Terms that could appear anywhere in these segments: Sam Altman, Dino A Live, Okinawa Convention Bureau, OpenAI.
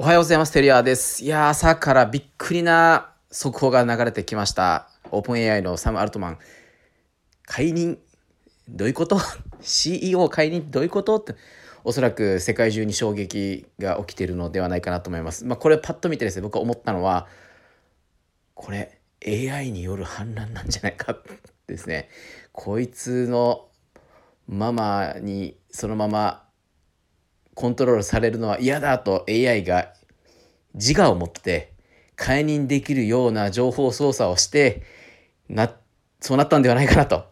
おはようございます。テリアです。朝からびっくりな速報が流れてきました。 OpenAI のサム・アルトマン解任、どういうこと？ CEO 解任どういうことって、おそらく世界中に衝撃が起きているのではないかなと思います。これパッと見てですね、僕は思ったのはこれ AI による反乱なんじゃないかですね。こいつのママにそのままコントロールされるのは嫌だと AI が自我を持って解任できるような情報操作をしてそうなったんではないかなと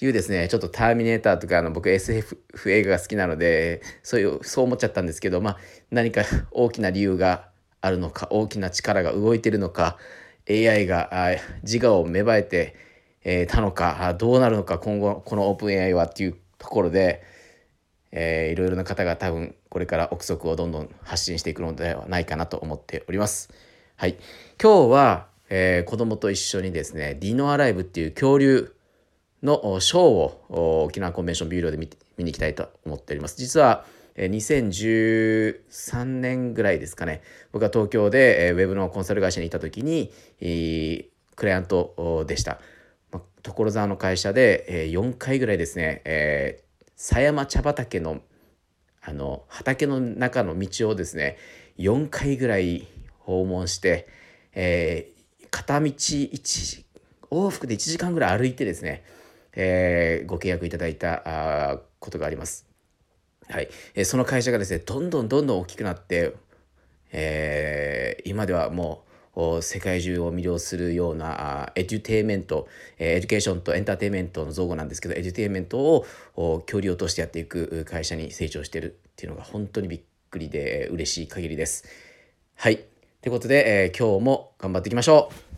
いうですね、ちょっとターミネーターとか僕 SF 映画が好きなのでそう思っちゃったんですけど、何か大きな理由があるのか、大きな力が動いているのか、 AI が自我を芽生えてたのか、どうなるのか今後この OpenAI はっていうところで、いろいろな方が多分これから憶測をどんどん発信していくのではないかなと思っております。はい、今日は、子供と一緒にですね、ディノアライブっていう恐竜のショーを沖縄コンベンションビューローで見に行きたいと思っております。実は2013年ぐらいですかね、僕は東京で、ウェブのコンサル会社にいた時に、クライアントでした。所沢の会社で、4回ぐらいですね、狭山茶畑の畑の中の道をですね4回ぐらい訪問して、片道往復で1時間ぐらい歩いてですね、ご契約いただいたことがあります。はい、その会社がですねどんどん大きくなって、今ではもう世界中を魅了するようなエデュテイメント、エデュケーションとエンターテイメントの造語なんですけど、エデュテイメントを恐竜を通してやっていく会社に成長しているっていうのが本当にびっくりで嬉しい限りです。はい、ということで、今日も頑張っていきましょう。